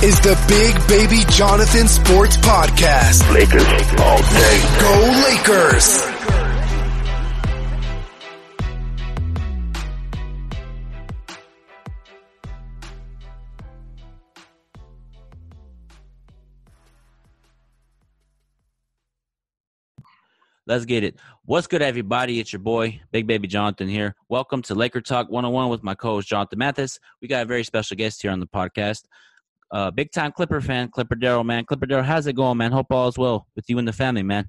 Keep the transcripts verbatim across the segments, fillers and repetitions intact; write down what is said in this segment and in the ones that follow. is the Big Baby Jonathan Sports Podcast. Lakers all day. Go Lakers! Let's get it. What's good, everybody? It's your boy, Big Baby Jonathan here. Welcome to Laker Talk one oh one with my co-host, Jonathan Mathis. We got a very special guest here on the podcast. Uh, big time Clipper fan, Clipper Darrell, man. Clipper Darrell, how's it going, man? Hope all is well with you and the family, man.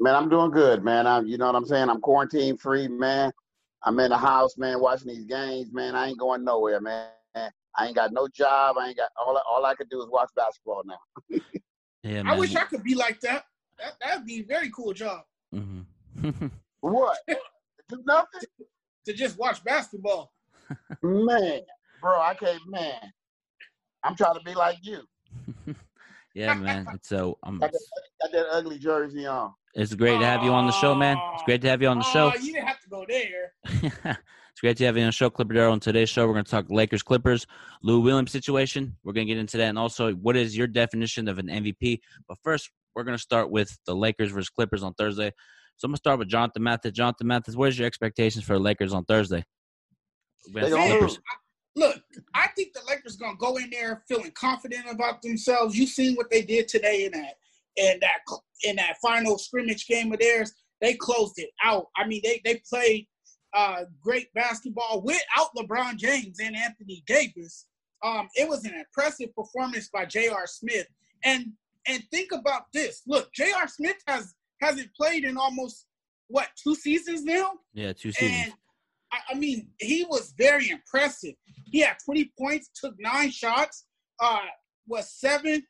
Man, I'm doing good, man. I'm, you know what I'm saying? I'm quarantine free, man. I'm in the house, man, watching these games, man. I ain't going nowhere, man. I ain't got no job. I ain't got all. All I could do is watch basketball now. Yeah, man. I wish I could be like that. That that'd be a very cool job. Mm-hmm. What? Do nothing? To, to just watch basketball. Man, bro, I can't, man. I'm trying to be like you. Yeah, man. So I'm. Got that, got that ugly jersey on. It's great to have you on the show, man. It's great to have you on the show. Uh, you didn't have to go there. It's great to have you on the show, Clipper Darrell. On today's show, we're going to talk Lakers Clippers, Lou Williams situation. We're going to get into that, and also, what is your definition of an M V P? But first, we're going to start with the Lakers versus Clippers on Thursday. So I'm going to start with Jonathan Mathis. Jonathan Mathis, what is your expectations for the Lakers on Thursday? They Clippers. Look, I think the Lakers going to go in there feeling confident about themselves. You seen what they did today in that in that in that final scrimmage game of theirs. They closed it out. I mean, they they played uh, great basketball without LeBron James and Anthony Davis. Um, it was an impressive performance by J R. Smith. And and think about this. Look, J R. Smith has hasn't played in almost what two seasons now. Yeah, two seasons. And, I mean, he was very impressive. He had twenty points, took nine shots, uh, was seven,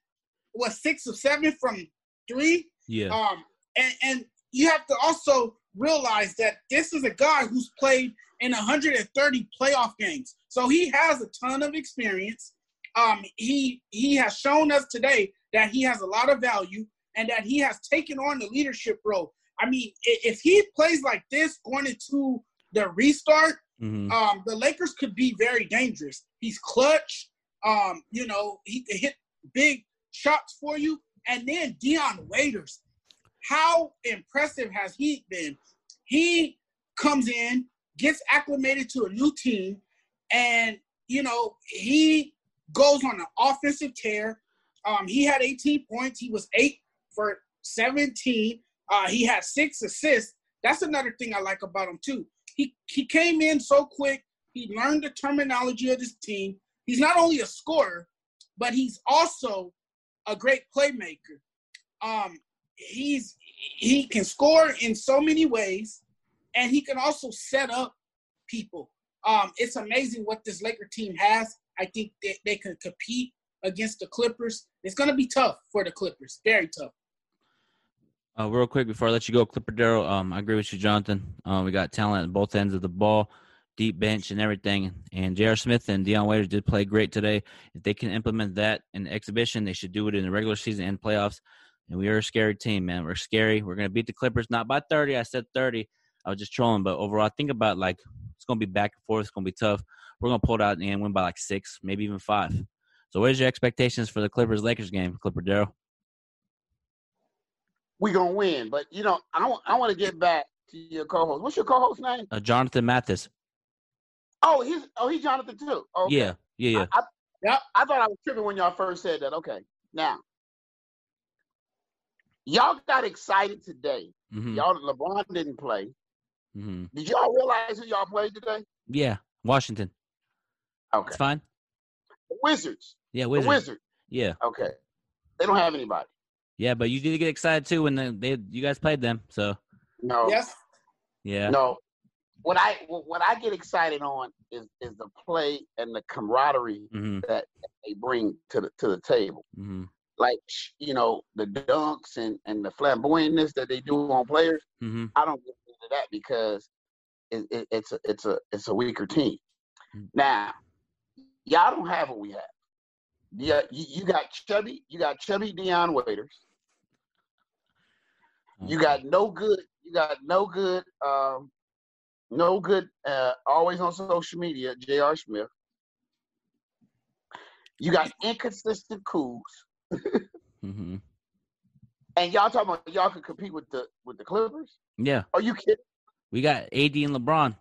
was six of seven from three. Yeah. Um, and, and you have to also realize that this is a guy who's played in one hundred thirty playoff games. So he has a ton of experience. Um, he he has shown us today that he has a lot of value and that he has taken on the leadership role. I mean, if he plays like this going into the restart, mm-hmm. um, the Lakers could be very dangerous. He's clutch. Um, you know, he can hit big shots for you. And then Deion Waiters, how impressive has he been? He comes in, gets acclimated to a new team, and, you know, he goes on an offensive tear. Um, he had eighteen points. He was eight for seventeen. Uh, he had six assists. That's another thing I like about him, too. He he came in so quick. He learned the terminology of this team. He's not only a scorer, but he's also a great playmaker. Um, he's he can score in so many ways, and he can also set up people. Um, it's amazing what this Laker team has. I think that they can compete against the Clippers. It's going to be tough for the Clippers, very tough. Uh, real quick, before I let you go, Clipper Darrell, um, I agree with you, Jonathan. Uh, we got talent at both ends of the ball, deep bench and everything. And J R. Smith and Deion Waiters did play great today. If they can implement that in the exhibition, they should do it in the regular season and playoffs. And we are a scary team, man. We're scary. We're going to beat the Clippers, not by thirty. I said thirty. I was just trolling. But overall, think about, like, it's going to be back and forth. It's going to be tough. We're going to pull it out and win by, like, six, maybe even five. So what is your expectations for the Clippers-Lakers game, Clipper Darrell? We gonna win, but you know, I w- I want to get back to your co-host. What's your co-host name? Uh, Jonathan Mathis. Oh, he's oh he's Jonathan too. Okay. Yeah, yeah, yeah. I, I, yeah. I thought I was tripping when y'all first said that. Okay, now y'all got excited today. Mm-hmm. Y'all LeBron didn't play. Mm-hmm. Did y'all realize who y'all played today? Yeah, Washington. Okay, it's fine. The Wizards. Yeah, Wizards. The Wizards. Yeah. Okay, they don't have anybody. Yeah, but you did get excited too when they you guys played them. So no, yes, yeah, no. What I what I get excited on is is the play and the camaraderie mm-hmm. that they bring to the to the table. Mm-hmm. like, you know, the dunks and, and the flamboyantness that they do on players, mm-hmm. I don't get into that because it, it, it's a it's a it's a weaker team. Mm-hmm. Now, y'all don't have what we have. Yeah, you, you got chubby, you got chubby Deion Waiters. You got no good. You got no good. Um, no good. Uh, always on social media, J R. Smith. You got inconsistent Kuz. mm-hmm. And y'all talking about y'all can compete with the with the Clippers? Yeah. Are you kidding? We got A D and LeBron.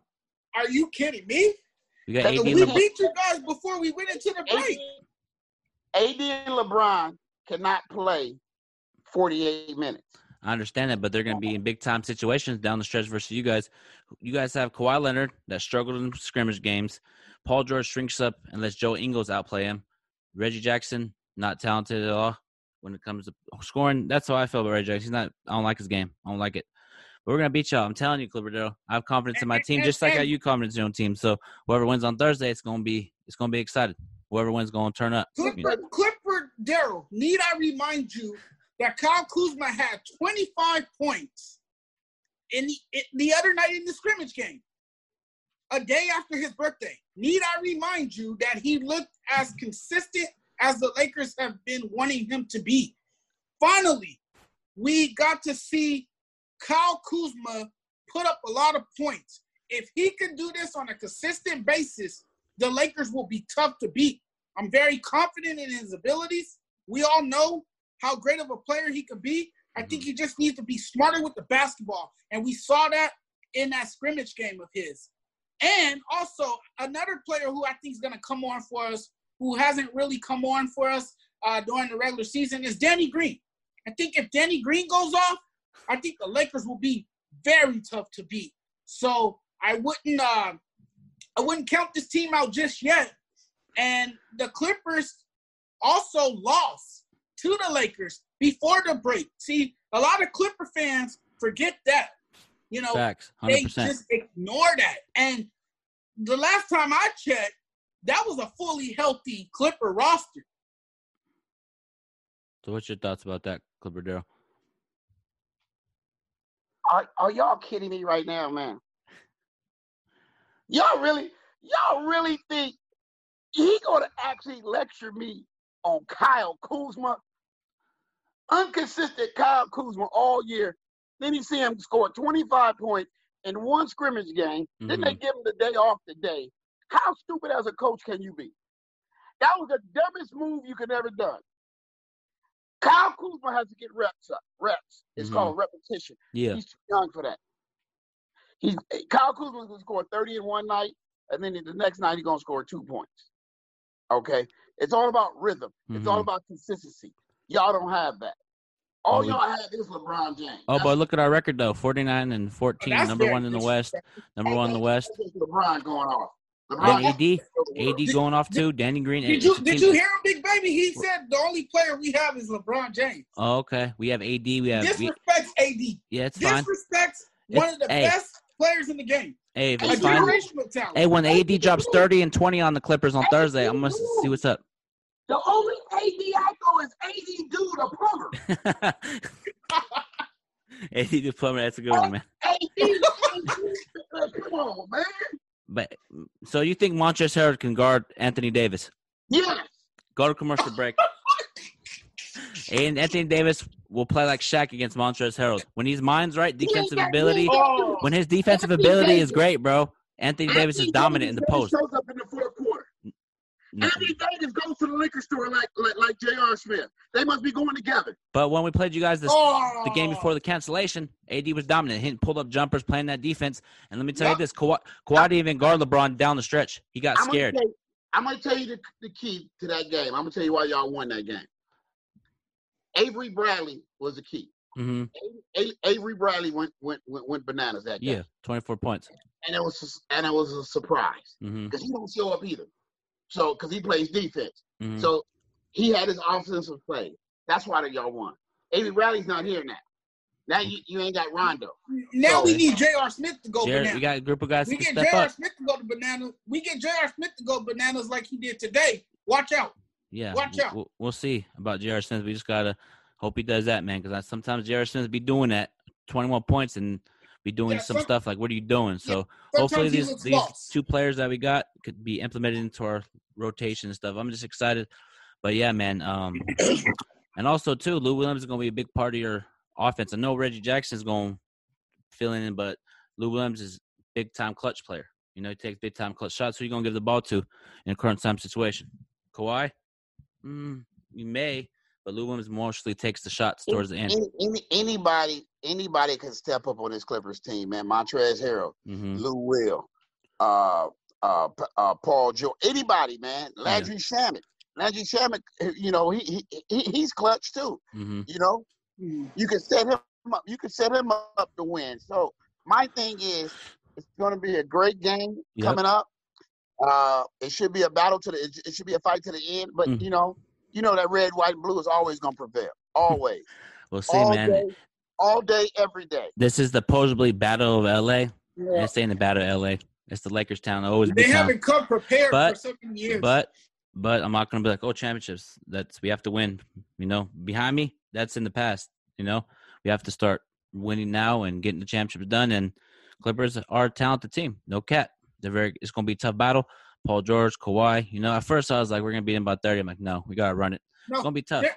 Are you kidding me? We got A D. We and beat you guys before we went into the break. A D and LeBron cannot play forty-eight minutes. I understand that, but they're going to be in big-time situations down the stretch versus you guys. You guys have Kawhi Leonard that struggled in scrimmage games. Paul George shrinks up and lets Joe Ingles outplay him. Reggie Jackson, not talented at all when it comes to scoring. That's how I feel about Reggie Jackson. He's not. I don't like his game. I don't like it. But we're going to beat y'all. I'm telling you, Clipper Darrell. I have confidence in my team, just like how you confidence in your own team. So whoever wins on Thursday, it's going to be it's going to be excited. Whoever wins going to turn up. Clipper, you know? Clipper Darrell, need I remind you that Kyle Kuzma had twenty-five points in the, in the other night in the scrimmage game, a day after his birthday. Need I remind you that he looked as consistent as the Lakers have been wanting him to be. Finally, we got to see Kyle Kuzma put up a lot of points. If he can do this on a consistent basis, the Lakers will be tough to beat. I'm very confident in his abilities. We all know how great of a player he could be. I think he just needs to be smarter with the basketball. And we saw that in that scrimmage game of his. And also, another player who I think is going to come on for us, who hasn't really come on for us uh, during the regular season, is Danny Green. I think if Danny Green goes off, I think the Lakers will be very tough to beat. So I wouldn't, uh, I wouldn't count this team out just yet. And the Clippers also lost to the Lakers before the break. See, a lot of Clipper fans forget that. You know, facts, one hundred percent. They just ignore that. And the last time I checked, that was a fully healthy Clipper roster. So what's your thoughts about that, Clipper Darrell? Are, are y'all kidding me right now, man? Y'all really, y'all really think he gonna actually lecture me on Kyle Kuzma? Inconsistent Kyle Kuzma all year. Then you see him score twenty-five points in one scrimmage game. Mm-hmm. Then they give him the day off today. How stupid as a coach can you be? That was the dumbest move you could ever done. Kyle Kuzma has to get reps up. Reps. It's mm-hmm. called repetition. Yeah. He's too young for that. He's, Kyle Kuzma's going to score thirty in one night, and then the next night he's going to score two points. Okay? It's all about rhythm. Mm-hmm. It's all about consistency. Y'all don't have that. All oh, y'all have is LeBron James. Oh, that's but look at our record, though. forty-nine and fourteen, oh, number one in the West. Number one in the West. LeBron going off. LeBron then A D. A D going off, too. Danny Green. Did you, did you hear him, Big Baby? He said the only player we have is LeBron James. Oh, okay. We have A D. We have disrespects A D. Yeah, it's fine. Disrespects one it's, of the hey. best players in the game. Hey, it's fine. Hey, when A D drops thirty and twenty on the Clippers on Thursday, I'm going to see what's up. The only A D I know is A D Dude, a plumber. A D Dude, plumber. That's a good one, man. A D, A D, come on, man. But so you think Montrezl Harrell can guard Anthony Davis? Yes. Go to commercial break. And Anthony Davis will play like Shaq against Montrezl Harrell when his mind's right. Defensive ability. Oh. When his defensive Anthony ability Davis. is great, bro. Anthony, Anthony Davis is dominant Davis in the post. Shows up in the fourth quarter. No. Anthony Davis goes to the liquor store like like, like J R. Smith. They must be going together. But when we played you guys this oh. the game before the cancellation, A D was dominant. He pulled up jumpers, playing that defense. And let me tell yep. you this, Kawhi, Kawhi didn't even guard LeBron down the stretch. He got I'm scared. Gonna you, I'm going to tell you the, the key to that game. I'm going to tell you why y'all won that game. Avery Bradley was the key. Mm-hmm. A, A, Avery Bradley went, went went went bananas that game. Yeah, twenty-four points. And it was, and it was a surprise because mm-hmm. he don't show up either. So, because he plays defense. Mm-hmm. So, he had his offensive play. That's why y'all won. Avery Bradley's not here now. Now you, you ain't got Rondo. Now so, we need J R. Smith to go Jared, bananas. We got a group of guys we get J R. Smith to go to bananas. We get J R. Smith to go bananas like he did today. Watch out. yeah, watch out. We'll, we'll see about J R. Smith. We just got to hope he does that, man, because sometimes J R. Smith be doing that, twenty-one points, and be doing yeah, some, some stuff like, what are you doing? So yeah, hopefully these, these two players that we got could be implemented into our rotation and stuff. I'm just excited. But, yeah, man. Um, and also, too, Lou Williams is going to be a big part of your offense. I know Reggie Jackson is going to fill in, but Lou Williams is big-time clutch player. You know, he takes big-time clutch shots. Who are you going to give the ball to in a current time situation? Kawhi? Mm, you may, but Lou Williams mostly takes the shots towards the end. Any, any, anybody anybody can step up on this Clippers team, man. Montrezl Harrell, mm-hmm. Lou Will, uh, uh, uh, Paul George, anybody, man. Landry yeah. Shamet. Landry Shamet, you know, he, he, he he's clutch too. Mm-hmm. You know, mm-hmm. you can set him up. You can set him up to win. So my thing is, it's going to be a great game yep. coming up. Uh, it should be a battle to the. It, it should be a fight to the end. But mm-hmm. you know, you know that red, white, and blue is always going to prevail. Always. We'll see, all man. Day, all day, every day. This is the supposedly battle of L A. Yeah. This ain't the battle of L A. It's the Lakers' town. Always. They haven't come prepared but, for seven years. But. But I'm not going to be like, oh, championships, that's we have to win, you know. Behind me, that's in the past, you know. We have to start winning now and getting the championships done. And Clippers are a talented team, no cap. They're very. It's going to be a tough battle. Paul George, Kawhi, you know. At first I was like, we're going to beat them by thirty. I'm like, no, we got to run it. No, it's going to be tough. They're,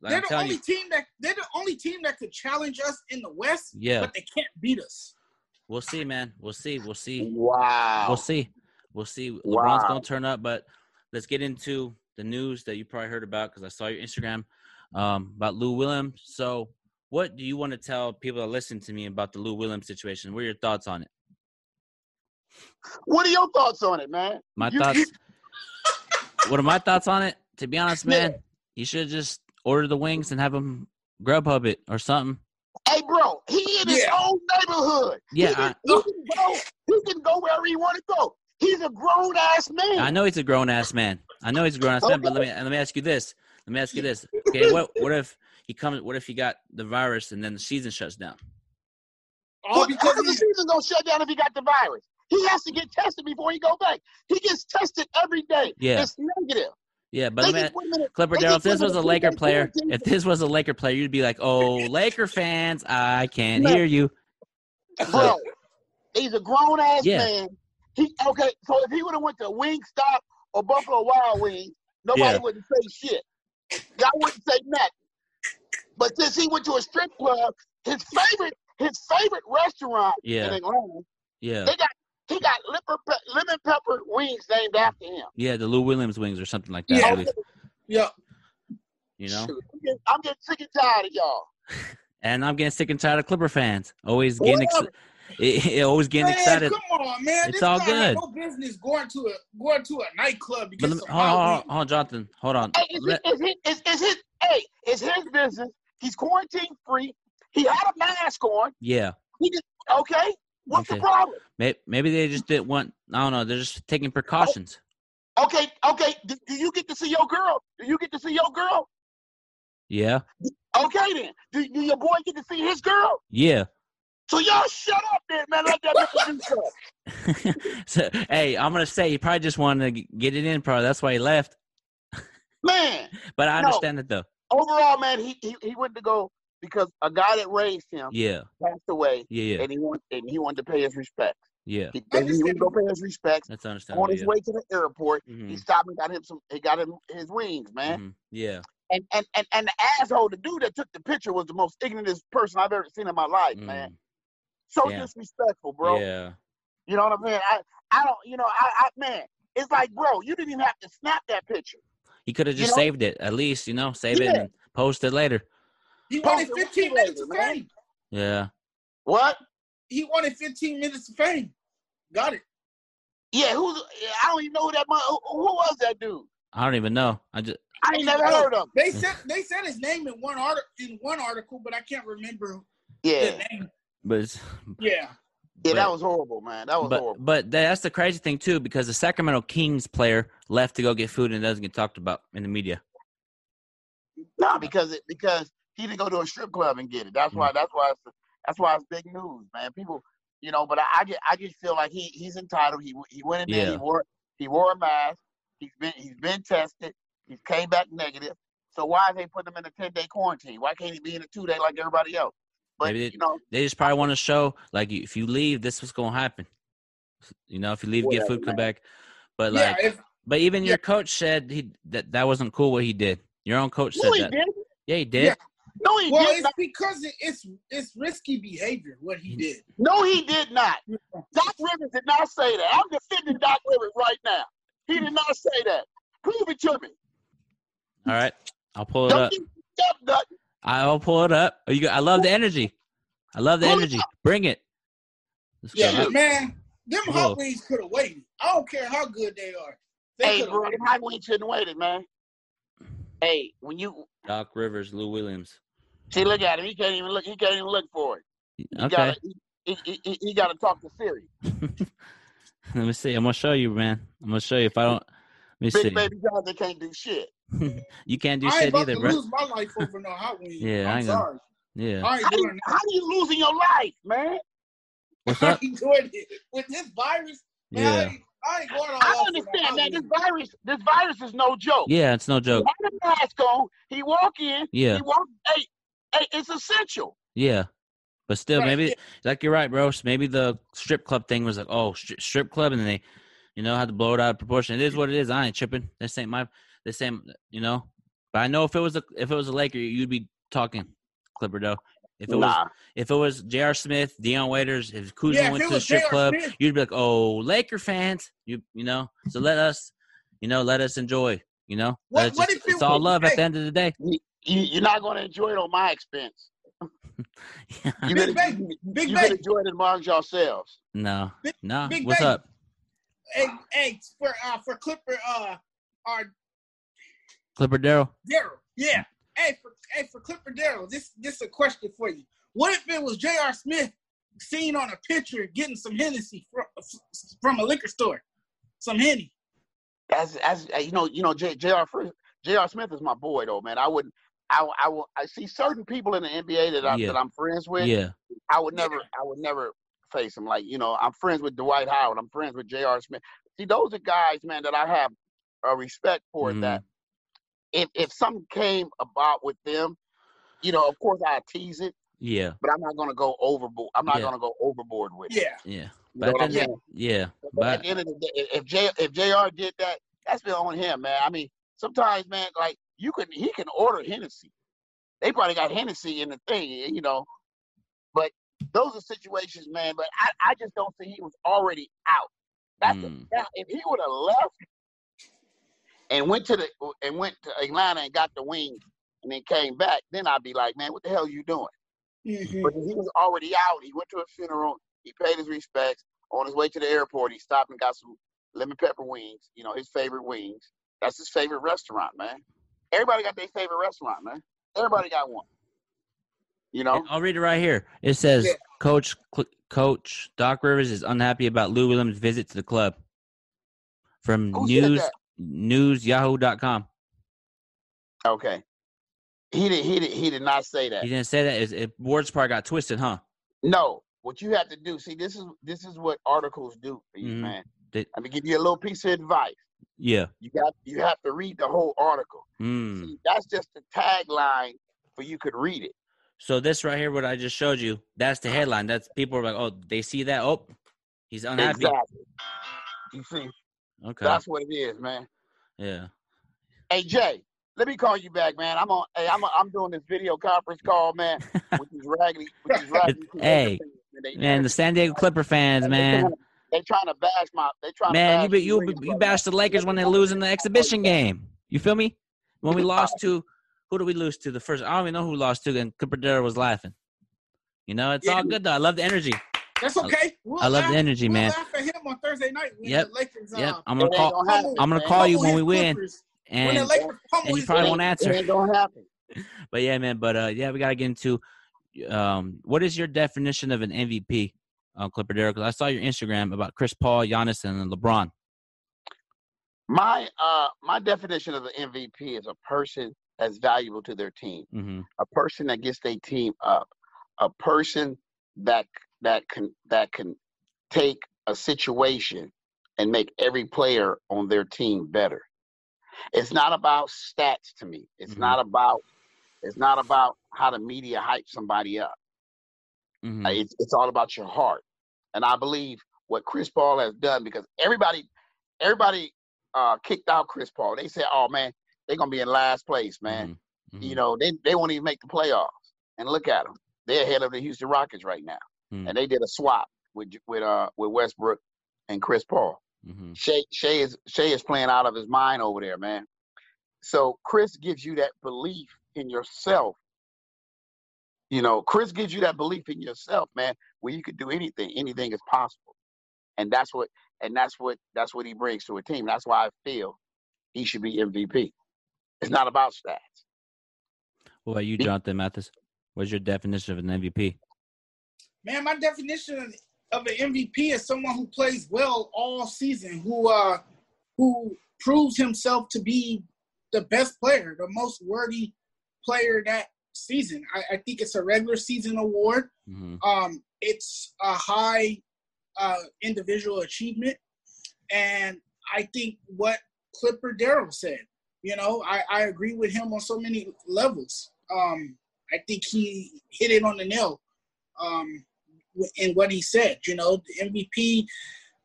like, they're the only you. team that they're the only team that could challenge us in the West. Yeah, but they can't beat us. We'll see, man. We'll see. We'll see. Wow. We'll see. We'll see. Wow. LeBron's going to turn up, but. Let's get into the news that you probably heard about because I saw your Instagram um, about Lou Williams. So what do you want to tell people that listen to me about the Lou Williams situation? What are your thoughts on it? What are your thoughts on it, man? My you, thoughts? You... What are my thoughts on it? To be honest, man, you should just order the wings and have them Grubhub it or something. Hey, bro, he in his yeah. own neighborhood. Yeah, he, I... he, can go, he can go wherever he want to go. He's a grown ass man. I know he's a grown ass man. I know he's a grown ass okay. man. But let me let me ask you this. Let me ask you this. Okay, what what if he comes? What if he got the virus and then the season shuts down? All because the season's gonna shut down if he got the virus. He has to get tested before he go back. He gets tested every day. Yeah. It's negative. Yeah, but let me, Clipper Darrell, if this was a Laker player, if this was a Laker player, you'd be like, oh, Laker fans, I can't hear you. Bro, he's a grown ass yeah. man. He, okay, so if he would have went to Wingstop or Buffalo Wild Wings, nobody yeah. wouldn't say shit. Y'all wouldn't say nothing. But since he went to a strip club, his favorite his favorite restaurant yeah. in Atlanta, yeah. they got he got pepper, lemon pepper wings named after him. Yeah, the Lou Williams wings or something like that. Yeah. Really. yeah. You know? I'm getting, I'm getting sick and tired of y'all. And I'm getting sick and tired of Clipper fans. Always getting excited. It, it always getting man, excited. Come on, man. It's this all good. No business going to a going to a nightclub to get me, some hold, on, hold on, Jonathan. Hold on. Hey, it's, Let, it's, his, it's, it's his. Hey, it's his business. He's quarantine free. He had a mask on. Yeah. He just, okay. What's okay. the problem? Maybe, maybe they just didn't want. I don't know. They're just taking precautions. Okay. Okay. Do, do you get to see your girl? Do you get to see your girl? Yeah. Okay then. Do, do your boy get to see his girl? Yeah. So y'all shut up, then, man. Let that do stuff. So, hey, I'm gonna say he probably just wanted to get it in, probably. That's why he left. Man, but I understand no. it though. Overall, man, he, he he went to go because a guy that raised him, yeah, passed away, yeah, yeah. and he wanted and he wanted to pay his respects. Yeah, he, and he went to go pay his respects. That's understandable. On his yeah. way to the airport, mm-hmm. he stopped and got him some. He got him his wings, man. Mm-hmm. Yeah. And, and and and the asshole, the dude that took the picture, was the most ignorant person I've ever seen in my life, mm-hmm. man. So yeah. disrespectful, bro. Yeah. You know what I mean? I, I don't, you know, I, I, man, it's like, bro, you didn't even have to snap that picture. He could have just you know? saved it, at least, you know, save yeah. it and post it later. He wanted fifteen minutes of fame. Yeah. What? He wanted fifteen minutes of fame. Got it. Yeah, who's, I don't even know who that, who, who was that dude? I don't even know. I just. I ain't never heard of him. They said, they said his name in one, art, in one article, but I can't remember yeah. the name. But yeah, but, yeah, that was horrible, man. That was but, horrible. But that's the crazy thing too, because the Sacramento Kings player left to go get food and doesn't get talked about in the media. No, because it, because he didn't go to a strip club and get it. That's mm-hmm. why. That's why. It's, that's why it's big news, man. People, you know. But I, I just, I just feel like he, he's entitled. He, he went in there. Yeah. He wore, he wore a mask. He's been, he's been tested. He came back negative. So why are they putting him in a ten-day quarantine? Why can't he be in a two-day like everybody else? But, Maybe they, you know, they just probably want to show, like, if you leave, this is what's going to happen. You know, if you leave, whatever, get food, come man. back. But, like, yeah, if, but even yeah. your coach said he that that wasn't cool what he did. Your own coach no, said he that. Didn't. Yeah, he did. Yeah. No, he well, did not. Well, it's because it, it's it's risky behavior what he did. No, he did not. Doc Rivers did not say that. I'm defending Doc Rivers right now. He did not say that. Prove it to me. All right, I'll pull it Don't up. up nothing. I'll pull it up. Are you? I love the energy. I love the pull energy. It Bring it. Let's yeah, go. man. Them Whoa. hot wings could have waited. I don't care how good they are. They hey, bro, them hot wings shouldn't have waited, man. Hey, when you Doc Rivers, Lou Williams. See, look at him. He can't even look. He can't even look for it. He okay. Gotta, he he, he, he got to talk to Siri. Let me see. I'm gonna show you, man. I'm gonna show you if I don't. Let me Big see. Baby Jonathan can't do shit. You can't do I shit ain't about either, to bro. I lose my life over no hot wings. Yeah, I'm I ain't sorry. Gonna, yeah. I ain't how, doing how are you losing your life, man? What's up? I ain't doing it with this virus. Man, yeah. I ain't, I ain't going all I understand that this virus, this virus is no joke. Yeah, it's no joke. He had a mask on. He walk in. Yeah. He walk. Hey, hey, it's essential. Yeah, but still, right. maybe like you're right, bro. Maybe the strip club thing was like, oh, stri- strip club, and then they, you know, had to blow it out of proportion. It is what it is. I ain't tripping. This ain't my. This ain't, you know. But I know if it was a if it was a Laker, you'd be talking Clipper though. If it nah. was if it was J R. Smith, Deion Waiters, if Kuzma yeah, went if to the strip club, Smith. you'd be like, oh, Laker fans, you you know. So let us, you know, let us enjoy, you know. What, just, what if it's it all love at the end of the day. You, you're not going to enjoy it on my expense. yeah. You Big better, Big Big you better enjoy it amongst yourselves. No, Big, no. Big What's Big. up? Hey, hey, for uh, for Clipper, uh, our Clipper Darrell. Darrell, yeah. Hey, for, hey, for Clipper Darrell, this this is a question for you. What if it was J R. Smith seen on a picture getting some Hennessy from, from a liquor store, some Henny? That's as you know, you know, J R Smith is my boy though, man. I wouldn't, I I will, I see certain people in the N B A that I yeah. that I'm friends with. Yeah, I would never, yeah. I would never face them. Like you know, I'm friends with Dwight Howard. I'm friends with J R. Smith. See, those are guys, man, that I have a respect for mm-hmm. that. If if something came about with them, you know, of course I tease it. Yeah. But I'm not gonna go overboard. I'm not yeah. gonna go overboard with it. Yeah. Yeah. But at the, yeah. But but at the end of the day, if J if J R did that, that's been on him, man. I mean, sometimes, man, like you can he can order Hennessy. They probably got Hennessy in the thing, you know. But those are situations, man. But I, I just don't think he was already out. That's mm. a, if he would have left. And went to the and went to Atlanta and got the wings and then came back. Then I'd be like, man, what the hell are you doing? Mm-hmm. But he was already out. He went to a funeral. He paid his respects. On his way to the airport, he stopped and got some lemon pepper wings. You know, his favorite wings. That's his favorite restaurant, man. Everybody got their favorite restaurant, man. Everybody got one. You know. And I'll read it right here. It says, yeah. Coach Cl- Coach Doc Rivers is unhappy about Lou Williams' visit to the club. From Who news. News Yahoo dot com. Okay, he did. He did. He did not say that. He didn't say that. It, it, words probably got twisted, huh? No. What you have to do, see, this is this is what articles do for you, mm-hmm. man. They, I'm gonna give you a little piece of advice. Yeah. You got. You have to read the whole article. Mm. See, that's just the tagline, for you could read it. So this right here, what I just showed you, that's the headline. That's people are like, oh, they see that. Oh, he's unhappy. Exactly. You see. Okay. That's what it is, man. Yeah. Hey, Jay, let me call you back, man. I'm on. Hey, I'm. A, I'm doing this video conference call, man. With these raggedy. With these raggedy hey, fans, man, man, the San Diego Clipper fans, man. They trying to bash my. They trying. Man, to bash you, you, you bash the Lakers when they lose in the exhibition game. You feel me? When we lost to, who did we lose to? The first. I don't even know who lost to. And Clipper Darrell was laughing. You know, it's yeah. all good though. I love the energy. That's okay. We'll I love laugh, the energy, we'll man. Laugh at him on Thursday night. When yep. the Lakers, yep. Um, I'm gonna call. Happen, I'm gonna call you when we win. Clippers. And, when Lakers, and you probably won't answer. It ain't gonna happen. But yeah, man. But uh, yeah, we gotta get into. Um, what is your definition of an M V P, uh, Clipper Darrell? Because I saw your Instagram about Chris Paul, Giannis, and LeBron. My uh, my definition of an M V P is a person that's valuable to their team, mm-hmm. a person that gets their team up, a person that. that can that can take a situation and make every player on their team better. It's not about stats to me. It's mm-hmm. not about it's not about how the media hype somebody up. Mm-hmm. It's, it's all about your heart. And I believe what Chris Paul has done, because everybody everybody uh, kicked out Chris Paul. They said, oh, man, they're going to be in last place, man. Mm-hmm. You know, they, they won't even make the playoffs. And look at them. They're ahead of the Houston Rockets right now. Mm-hmm. And they did a swap with with uh with Westbrook and Chris Paul. Mm-hmm. Shai, Shai is Shai is playing out of his mind over there, man. So Chris gives you that belief in yourself. You know, Chris gives you that belief in yourself, man, where you could do anything. Anything is possible. And that's what and that's what that's what he brings to a team. That's why I feel he should be M V P. It's not about stats. What about you, Jonathan Mathis? What's your definition of an M V P? Man, my definition of an M V P is someone who plays well all season, who uh, who proves himself to be the best player, the most worthy player that season. I, I think it's a regular season award. Mm-hmm. Um, it's a high uh, individual achievement. And I think what Clipper Darrell said, you know, I, I agree with him on so many levels. Um, I think he hit it on the nail um, in what he said. You know, the M V P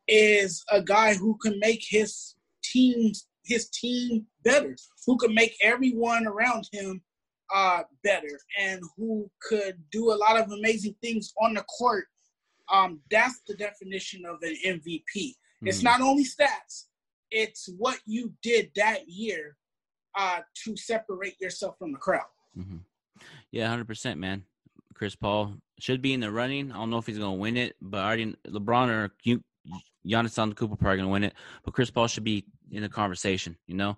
is a guy who can make his team his team better, who can make everyone around him uh, better, and who could do a lot of amazing things on the court. Um, that's the definition of an M V P. Mm-hmm. It's not only stats. It's what you did that year uh, to separate yourself from the crowd. Mm-hmm. Yeah, one hundred percent, man. Chris Paul should be in the running. I don't know if he's going to win it, but already LeBron or Giannis Antetokounmpo are probably going to win it. But Chris Paul should be in the conversation, you know?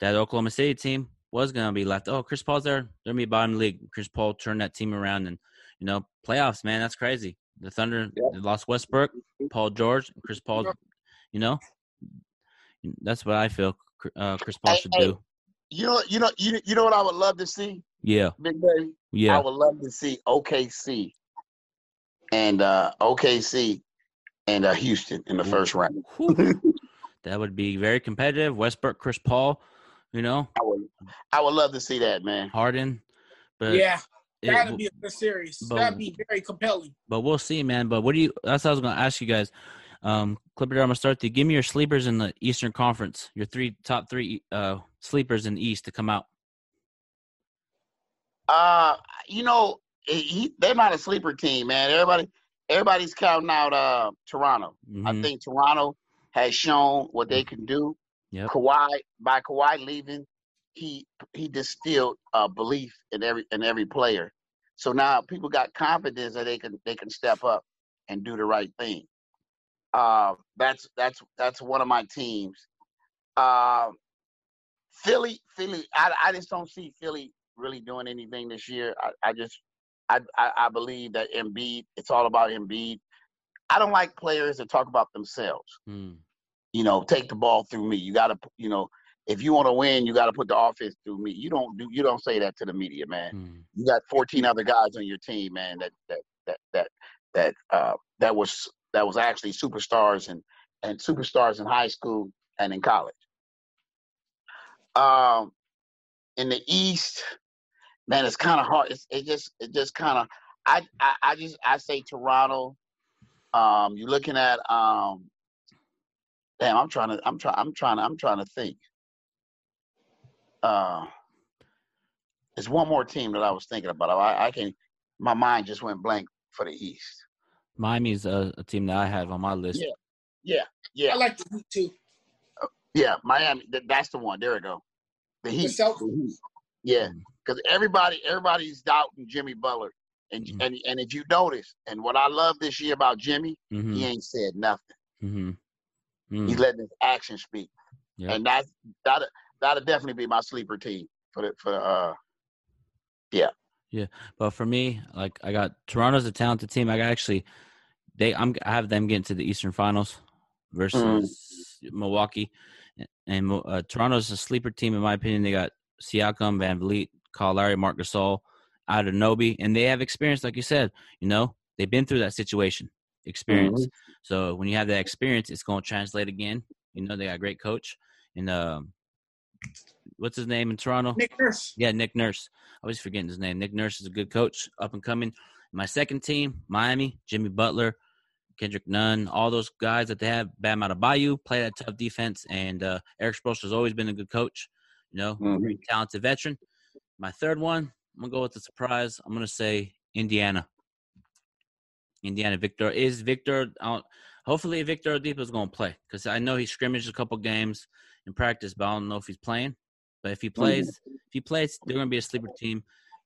That Oklahoma City team was going to be left. Oh, Chris Paul's there. They're going to be bottom of the league. Chris Paul turned that team around and, you know, playoffs, man, that's crazy. The Thunder yeah. they lost Westbrook, Paul George, and Chris Paul, you know? That's what I feel uh, Chris Paul hey, should hey, do. You know, you know, you, you know what I would love to see? Yeah. Big baby? Yeah. I would love to see O K C and uh, O K C and uh, Houston in the Ooh. first round. That would be very competitive. Westbrook, Chris Paul, you know. I would, I would love to see that, man. Harden. But yeah. That would be a good series. That would be very compelling. But we'll see, man. But what do you – that's what I was going to ask you guys. Um, Clipper, I'm going to start to give me your sleepers in the Eastern Conference, your three top three uh, sleepers in the East to come out. Uh, you know, he, they're not a sleeper team, man. Everybody, everybody's counting out uh, Toronto. Mm-hmm. I think Toronto has shown what they can do. Yep. Kawhi, by Kawhi leaving, he he distilled uh, belief in every in every player. So now people got confidence that they can they can step up and do the right thing. Uh, that's that's that's one of my teams. Uh, Philly, Philly. I, I just don't see Philly really doing anything this year. I, I just I, I I believe that Embiid. It's all about Embiid. I don't like players that talk about themselves. Mm. You know, take the ball through me. You got to, you know, if you want to win, you got to put the offense through me. You don't do you don't say that to the media, man. Mm. You got fourteen other guys on your team, man. That that that that that uh, that was. That was actually superstars and, and superstars in high school and in college. Um, in the East, man, it's kind of hard. It's, it just it just kind of I, I I just I say Toronto. Um, you're looking at um, damn. I'm trying to I'm trying I'm trying I'm trying to think. Uh, there's one more team that I was thinking about. I, I can't. My mind just went blank for the East. Miami's a, a team that I have on my list. Yeah, yeah, yeah. I like the Heat, too. Uh, yeah, Miami. Th- that's the one. There we go. The Heat. Yourself? Yeah, because everybody, everybody's doubting Jimmy Butler. And, mm-hmm. and and if you notice, and what I love this year about Jimmy, mm-hmm. he ain't said nothing. Mm-hmm. Mm-hmm. He's letting his action speak. Yep. And that's, that'll, that'll definitely be my sleeper team for the, for the, uh, yeah. Yeah, but for me, like I got Toronto's a talented team. I got actually, they I'm I have them getting to the Eastern Finals versus mm. Milwaukee, and uh, Toronto's a sleeper team in my opinion. They got Siakam, Van Vliet, Kyle Lowry, Marc Gasol, Anunoby, and they have experience, like you said. You know, they've been through that situation, experience. Mm-hmm. So when you have that experience, it's going to translate again. You know, they got a great coach, and um, what's his name in Toronto? Nick Nurse. Yeah, Nick Nurse. I always forgetting his name. Nick Nurse is a good coach, up and coming. My second team, Miami, Jimmy Butler, Kendrick Nunn, all those guys that they have. Bam Adebayo, play that tough defense, and uh, Eric Spoelstra has always been a good coach. You know, mm-hmm. very talented veteran. My third one, I'm going to go with the surprise. I'm going to say Indiana. Indiana, Victor. Is Victor out? Hopefully Victor Oladipo is going to play, because I know he scrimmaged a couple games in practice, but I don't know if he's playing. But if he plays, if he plays, they're going to be a sleeper team.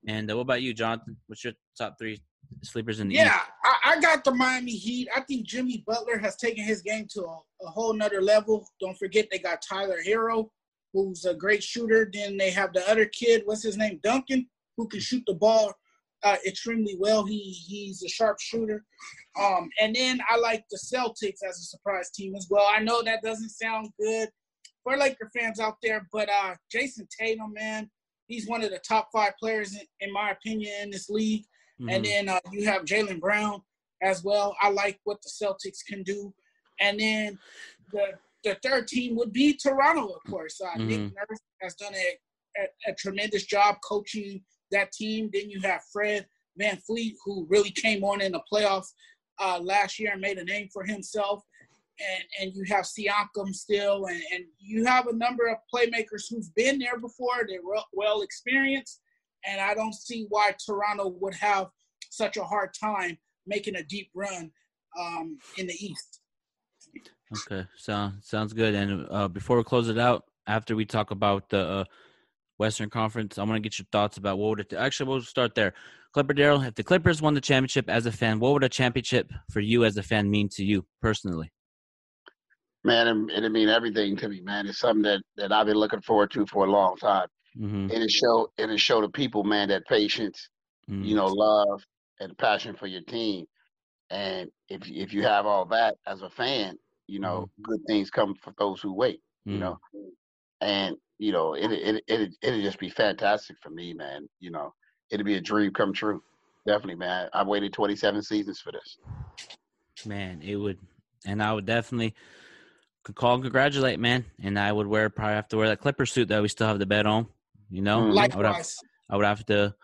And uh, what about you, Jonathan? What's your top three sleepers in the yeah, East? Yeah, I, I got the Miami Heat. I think Jimmy Butler has taken his game to a, a whole nother level. Don't forget they got Tyler Hero, who's a great shooter. Then they have the other kid, what's his name, Duncan, who can shoot the ball uh, extremely well. He He's a sharp shooter. Um, and then I like the Celtics as a surprise team as well. I know that doesn't sound good for Laker fans out there, but uh, Jason Tatum, man, he's one of the top five players, in, in my opinion, in this league. Mm-hmm. And then uh, you have Jaylen Brown as well. I like what the Celtics can do. And then the the third team would be Toronto, of course. Uh, mm-hmm. Nick Nurse has done a, a, a tremendous job coaching that team. Then you have Fred VanVleet, who really came on in the playoffs uh, last year and made a name for himself. And, and you have Siakam still, and, and you have a number of playmakers who've been there before. They're well experienced, and I don't see why Toronto would have such a hard time making a deep run um, in the East. Okay, so, sounds good. And uh, before we close it out, after we talk about the uh, Western Conference, I want to get your thoughts about what would it th- – actually, we'll start there. Clipper Darrell, if the Clippers won the championship as a fan, what would a championship for you as a fan mean to you personally? Man, it, it mean everything to me, man. It's something that, that I've been looking forward to for a long time. Mm-hmm. And it show and it show the people, man, that patience, mm-hmm. you know, love and passion for your team. And if if you have all that as a fan, you know, mm-hmm. good things come for those who wait, mm-hmm. you know. And, you know, it it it it'll just be fantastic for me, man. You know, it'll be a dream come true. Definitely, man. I've waited twenty-seven seasons for this. Man, it would, and I would definitely call and congratulate, man. And I would wear probably have to wear that Clipper suit that we still have the bet on. You know, likewise. I would have, I would have to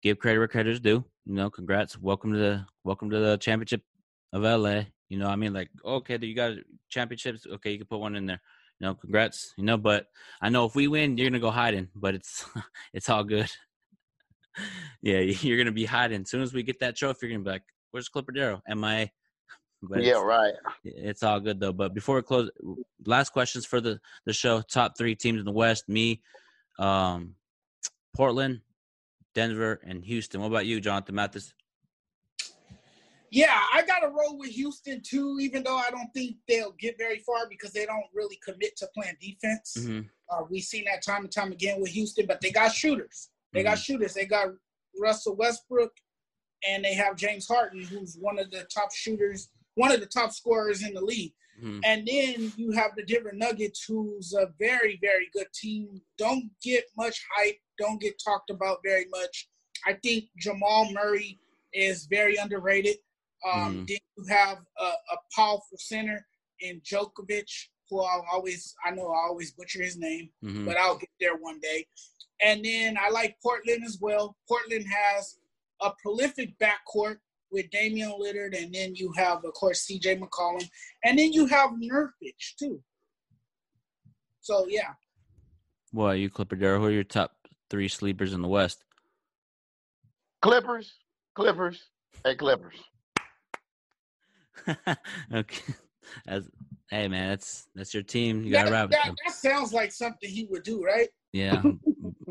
give credit where credit is due. You know, congrats, welcome to the welcome to the championship of L A. You know, I mean, like, okay, you got championships. Okay, you can put one in there. You know, congrats. You know, but I know if we win, you're gonna go hiding. But it's it's all good. Yeah, you're gonna be hiding. As soon as we get that trophy, you're gonna be like, "Where's Clipper Darrell? Am I?" But yeah, it's, right. It's all good, though. But before we close, last questions for the, the show. Top three teams in the West. Me, um, Portland, Denver, and Houston. What about you, Jonathan Mathis? Yeah, I got to roll with Houston, too, even though I don't think they'll get very far because they don't really commit to playing defense. Mm-hmm. Uh, we've seen that time and time again with Houston, but they got shooters. They mm-hmm. got shooters. They got Russell Westbrook, and they have James Harden, who's one of the top shooters one of the top scorers in the league. Mm-hmm. And then you have the Denver Nuggets, who's a very, very good team. Don't get much hype, don't get talked about very much. I think Jamal Murray is very underrated. Um, mm-hmm. Then you have a, a powerful center in Djokovic, who I'll always, I know I always butcher his name, mm-hmm. but I'll get there one day. And then I like Portland as well. Portland has a prolific backcourt with Damian Lillard, and then you have, of course, C J McCollum, and then you have Nurkic too. So, yeah. What are you, Clipper Darrell? Who are your top three sleepers in the West? Clippers, Clippers, and Clippers. Okay. As, hey, man, that's that's your team. You got to wrap it up. That sounds like something he would do, right? Yeah.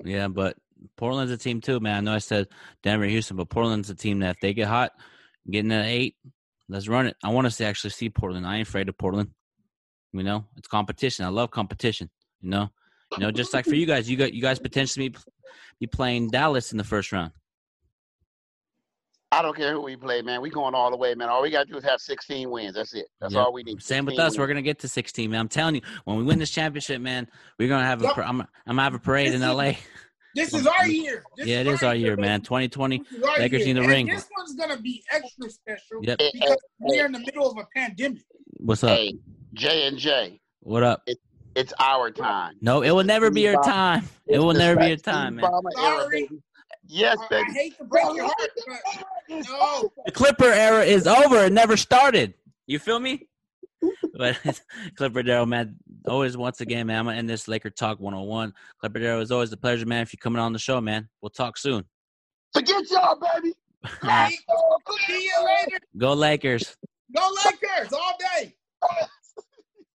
Yeah, but Portland's a team too, man. I know I said Denver, Houston, but Portland's a team that if they get hot, getting at eight, let's run it. I want to see, actually see Portland. I ain't afraid of Portland. You know, it's competition. I love competition. You know, you know, just like for you guys, you got you guys potentially be, be playing Dallas in the first round. I don't care who we play, man. We going all the way, man. All we got to do is have sixteen wins. That's it. That's yep. all we need. Same with us. Wins. We're going to get to sixteen, man. I'm telling you, when we win this championship, man, we're going to have a yep. – I'm, I'm going to have a parade this in L A. Is, this is our year. This yeah, it is our year, year man. twenty twenty, Lakers in the ring. This one's going to be extra special yep. because hey, hey, we're hey. in the middle of a pandemic. What's up? Hey, J and J. What up? It, It's our time. No, it will never be your time. It will never be your time, man. Sorry. Yes, baby. I hate to break your heart. No. The Clipper era is over. It never started. You feel me? But Clipper Darrell, man, always once again, man, I'm going to end this Laker Talk one oh one. Clipper Darrell, is always a pleasure, man. If you're coming on the show, man, we'll talk soon. Forget y'all, baby. Go Lakers. Go Lakers. Go Lakers all day.